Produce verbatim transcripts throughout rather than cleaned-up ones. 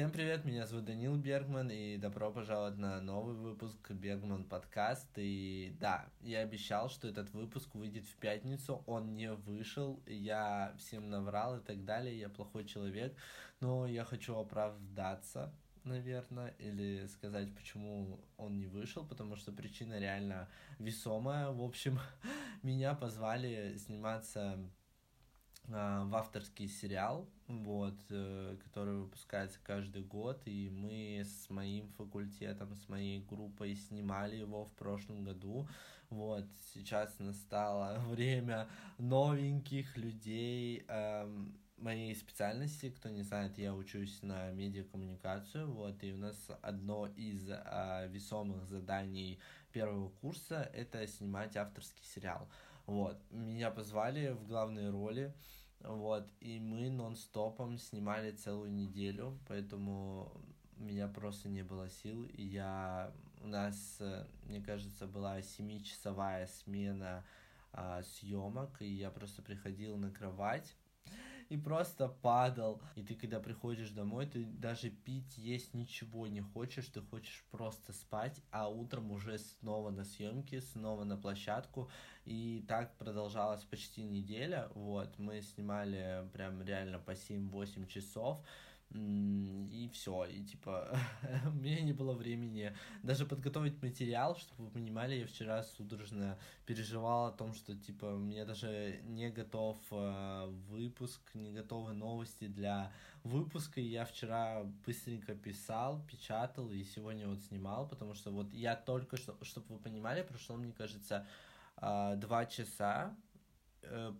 Всем привет, меня зовут Данил Бергман, и добро пожаловать на новый выпуск Бергман подкаст. И да, я обещал, что этот выпуск выйдет в пятницу, он не вышел, я всем наврал и так далее, я плохой человек, но я хочу оправдаться, наверное, или сказать, почему он не вышел, потому что причина реально весомая. В общем, меня позвали сниматься в авторский сериал, вот, который выпускается каждый год, и мы с моим факультетом, с моей группой снимали его в прошлом году, вот, сейчас настало время новеньких людей эм, моей специальности. Кто не знает, я учусь на медиакоммуникацию, вот, и у нас одно из э, весомых заданий первого курса — это снимать авторский сериал. Вот, меня позвали в главные роли, вот, и мы нон-стопом снимали целую неделю, поэтому у меня просто не было сил, и я, у нас, мне кажется, была семичасовая смена а, съемок, и я просто приходил на кровать и просто падал. И ты, когда приходишь домой, ты даже пить, есть ничего не хочешь, ты хочешь просто спать, а утром уже снова на съемки, снова на площадку. И так продолжалась почти неделя, вот, мы снимали прям реально по семь-восемь часов, и все, и типа у меня не было времени даже подготовить материал, чтобы вы понимали. Я вчера судорожно переживал о том, что типа у меня даже не готов э, выпуск, не готовы новости для выпуска, и я вчера быстренько писал, печатал, и сегодня вот снимал, потому что вот я только что, чтобы вы понимали, прошло, мне кажется, э, два часа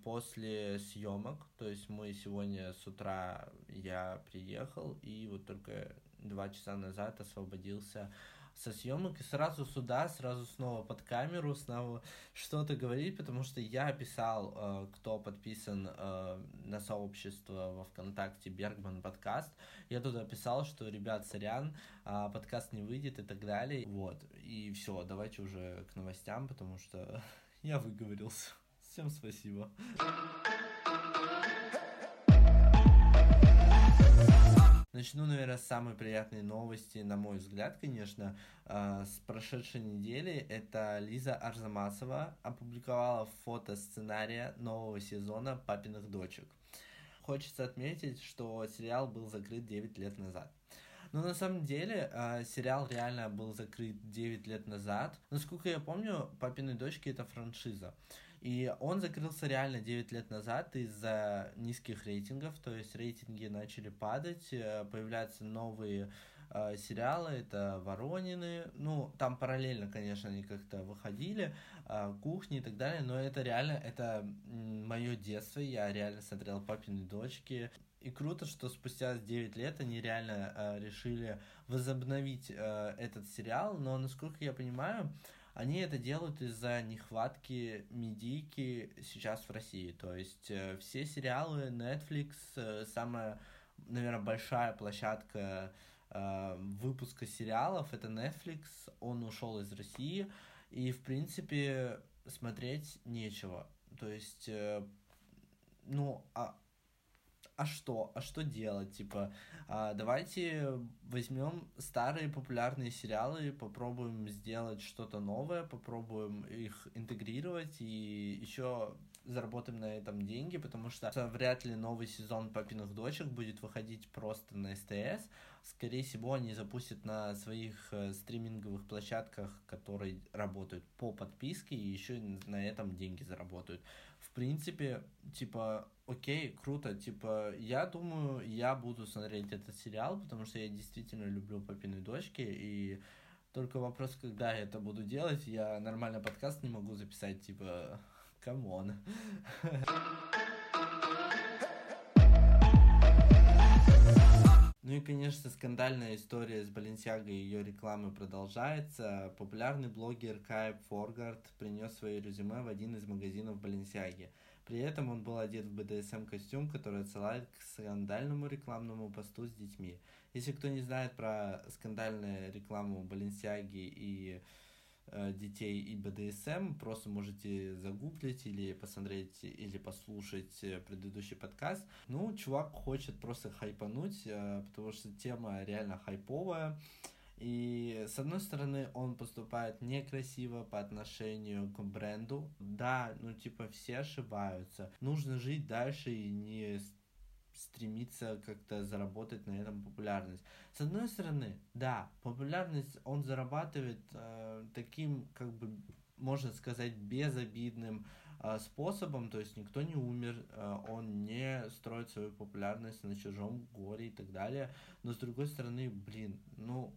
после съемок, то есть мы сегодня с утра, я приехал, и вот только два часа назад освободился со съемок, и сразу сюда, сразу снова под камеру, снова что-то говорить, потому что я писал, кто подписан на сообщество во ВКонтакте Бергман подкаст, я туда писал, что, ребят, сорян, подкаст не выйдет и так далее, вот, и все, давайте уже к новостям, потому что я выговорился. Всем спасибо. Начну, наверное, с самой приятной новости, на мой взгляд, конечно, с прошедшей недели. Это Лиза Арзамасова опубликовала фото сценария нового сезона «Папиных дочек». Хочется отметить, что сериал был закрыт девять лет назад. Но на самом деле э, сериал реально был закрыт девять лет назад. Насколько я помню, «Папины дочки» — это франшиза. И он закрылся реально девять лет назад из-за низких рейтингов. То есть рейтинги начали падать, э, появляются новые э, сериалы. Это «Воронины». Ну, там параллельно, конечно, они как-то выходили. Э, «Кухня» и так далее. Но это реально, это мое детство. Я реально смотрел «Папины дочки». И круто, что спустя девять лет они реально э, решили возобновить э, этот сериал, но, насколько я понимаю, они это делают из-за нехватки медийки сейчас в России. То есть э, все сериалы, Netflix, э, самая, наверное, большая площадка э, выпуска сериалов, это Netflix, он ушел из России, и, в принципе, смотреть нечего. То есть, э, ну, а... А что? А что делать? Типа, давайте возьмем старые популярные сериалы, попробуем сделать что-то новое, попробуем их интегрировать и еще заработаем на этом деньги, потому что вряд ли новый сезон «Папиных дочек» будет выходить просто на СТС. Скорее всего, они запустят на своих стриминговых площадках, которые работают по подписке, и еще на этом деньги заработают. В принципе, типа... Окей, круто, типа, я думаю, я буду смотреть этот сериал, потому что я действительно люблю «Папины дочки», и только вопрос, когда я это буду делать, я нормально подкаст не могу записать, типа, камон. Ну и, конечно, скандальная история с Баленсиагой и ее рекламой продолжается. Популярный блогер Кайп Форгард принес свое резюме в один из магазинов Баленсиаги. При этом он был одет в би ди эс эм костюм, который отсылает к скандальному рекламному посту с детьми. Если кто не знает про скандальную рекламу Баленсиаги и детей и бэ дэ эс эм, просто можете загуглить или посмотреть, или послушать предыдущий подкаст. Ну, чувак хочет просто хайпануть, потому что тема реально хайповая. И, с одной стороны, он поступает некрасиво по отношению к бренду. Да, ну, типа, все ошибаются. Нужно жить дальше и не стремиться как-то заработать на этом популярность. С одной стороны, да, популярность он зарабатывает э, таким, как бы, можно сказать, безобидным э, способом, то есть никто не умер, э, он не строит свою популярность на чужом горе и так далее, но с другой стороны, блин, ну,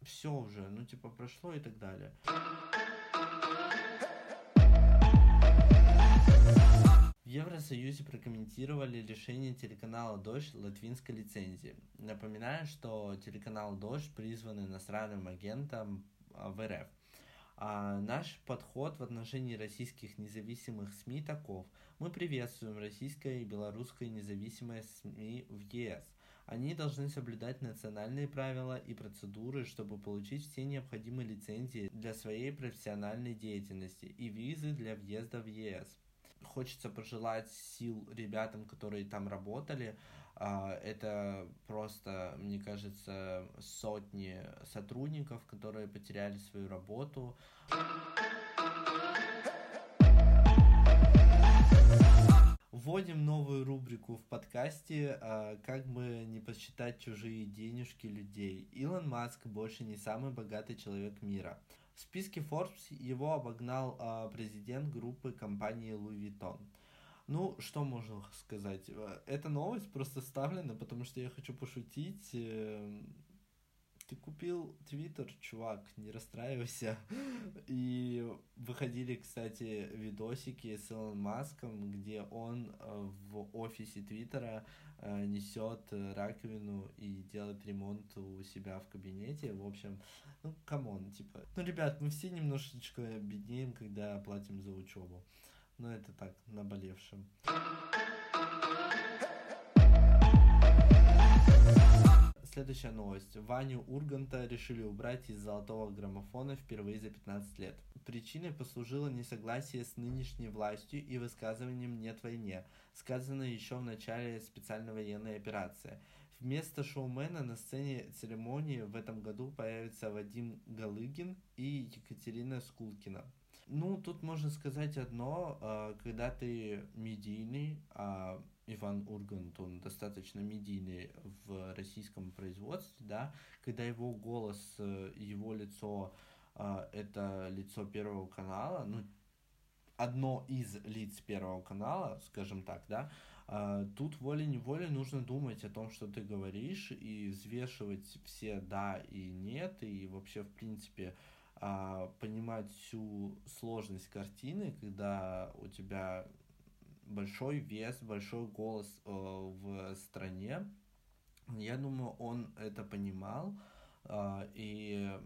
все уже, ну, типа, прошло и так далее. В Евросоюзе прокомментировали решение телеканала «Дождь» латвийской лицензии. Напоминаю, что телеканал «Дождь» призван иностранным агентом в эр эф. А наш подход в отношении российских независимых СМИ таков. Мы приветствуем российское и белорусское независимое СМИ в е эс. Они должны соблюдать национальные правила и процедуры, чтобы получить все необходимые лицензии для своей профессиональной деятельности и визы для въезда в е эс. Хочется пожелать сил ребятам, которые там работали. Это просто, мне кажется, сотни сотрудников, которые потеряли свою работу. Вводим новую рубрику в подкасте «Как бы не посчитать чужие денежки людей». Илон Маск больше не самый богатый человек мира. В списке Форбс его обогнал э, президент группы компании Луи Виттон. Ну, что можно сказать? Эта новость просто вставлена, потому что я хочу пошутить. Э, ты купил Твиттер, чувак, не расстраивайся. И выходили, кстати, видосики с Илоном Маском, где он э, в офисе Твиттера э, несет раковину и делает ремонт у себя в кабинете. В общем, ну, камон, типа. Ну, ребят, мы все немножечко беднеем, когда платим за учебу. Но это так, наболевшим. Следующая новость. Ваню Урганта решили убрать из «Золотого граммофона» впервые за пятнадцать лет. Причиной послужило несогласие с нынешней властью и высказыванием «нет войне», сказанное еще в начале специальной военной операции. Вместо шоумена на сцене церемонии в этом году появятся Вадим Галыгин и Екатерина Скулкина. Ну, тут можно сказать одно, когда ты медийный, а Иван Ургант, он достаточно медийный в российском производстве, да, когда его голос, его лицо, это лицо Первого канала, ну, одно из лиц Первого канала, скажем так, да, тут волей-неволей нужно думать о том, что ты говоришь, и взвешивать все «да» и «нет», и вообще, в принципе, понимать всю сложность картины, когда у тебя большой вес, большой голос э, в стране. Я думаю, он это понимал. Э, и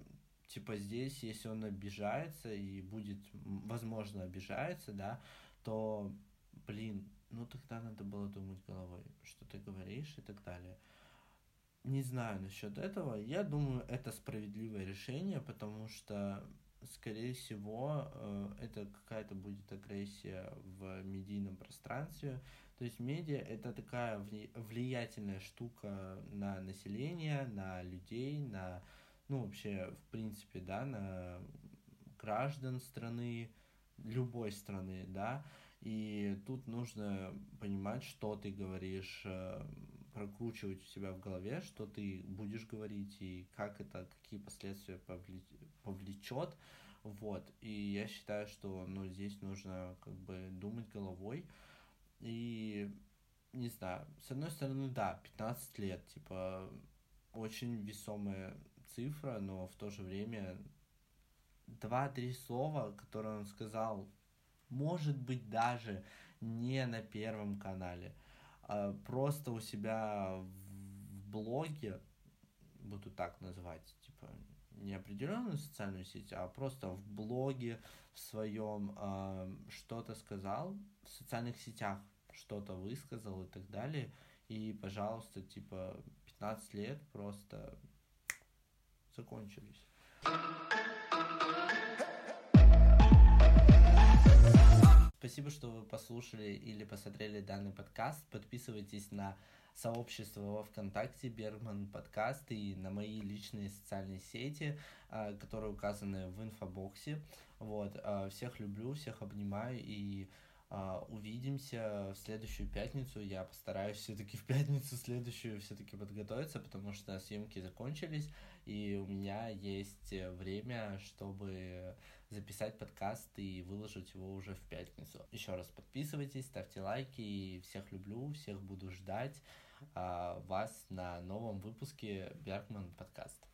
типа здесь, если он обижается и будет, возможно, обижается, да, то, блин, ну тогда надо было думать головой, что ты говоришь и так далее. Не знаю насчет этого. Я думаю, это справедливое решение, потому что, скорее всего, это какая-то будет агрессия в медийном пространстве. То есть медиа — это такая влиятельная штука на население, на людей, на, ну, вообще, в принципе, да, на граждан страны, любой страны, да. И тут нужно понимать, что ты говоришь, прокручивать у себя в голове, что ты будешь говорить и как это, какие последствия повлечет, вот, и я считаю, что, ну, здесь нужно, как бы, думать головой, и, не знаю, с одной стороны, да, пятнадцать лет, типа, очень весомая цифра, но в то же время два-три слова, которые он сказал, может быть, даже не на Первом канале, просто у себя в блоге, буду так называть, типа, не определенную социальную сеть, а просто в блоге в своем э, что-то сказал, в социальных сетях что-то высказал и так далее, и, пожалуйста, типа, пятнадцать лет просто закончились. Спасибо, что вы послушали или посмотрели данный подкаст. Подписывайтесь на сообщество во ВКонтакте «Бергман подкаст» и на мои личные социальные сети, которые указаны в инфобоксе. Вот. Всех люблю, всех обнимаю и увидимся в следующую пятницу. Я постараюсь все-таки в пятницу следующую все-таки подготовиться, потому что съемки закончились, и у меня есть время, чтобы записать подкаст и выложить его уже в пятницу. Еще раз подписывайтесь, ставьте лайки. Всех люблю, всех буду ждать вас на новом выпуске «Бергман подкаст».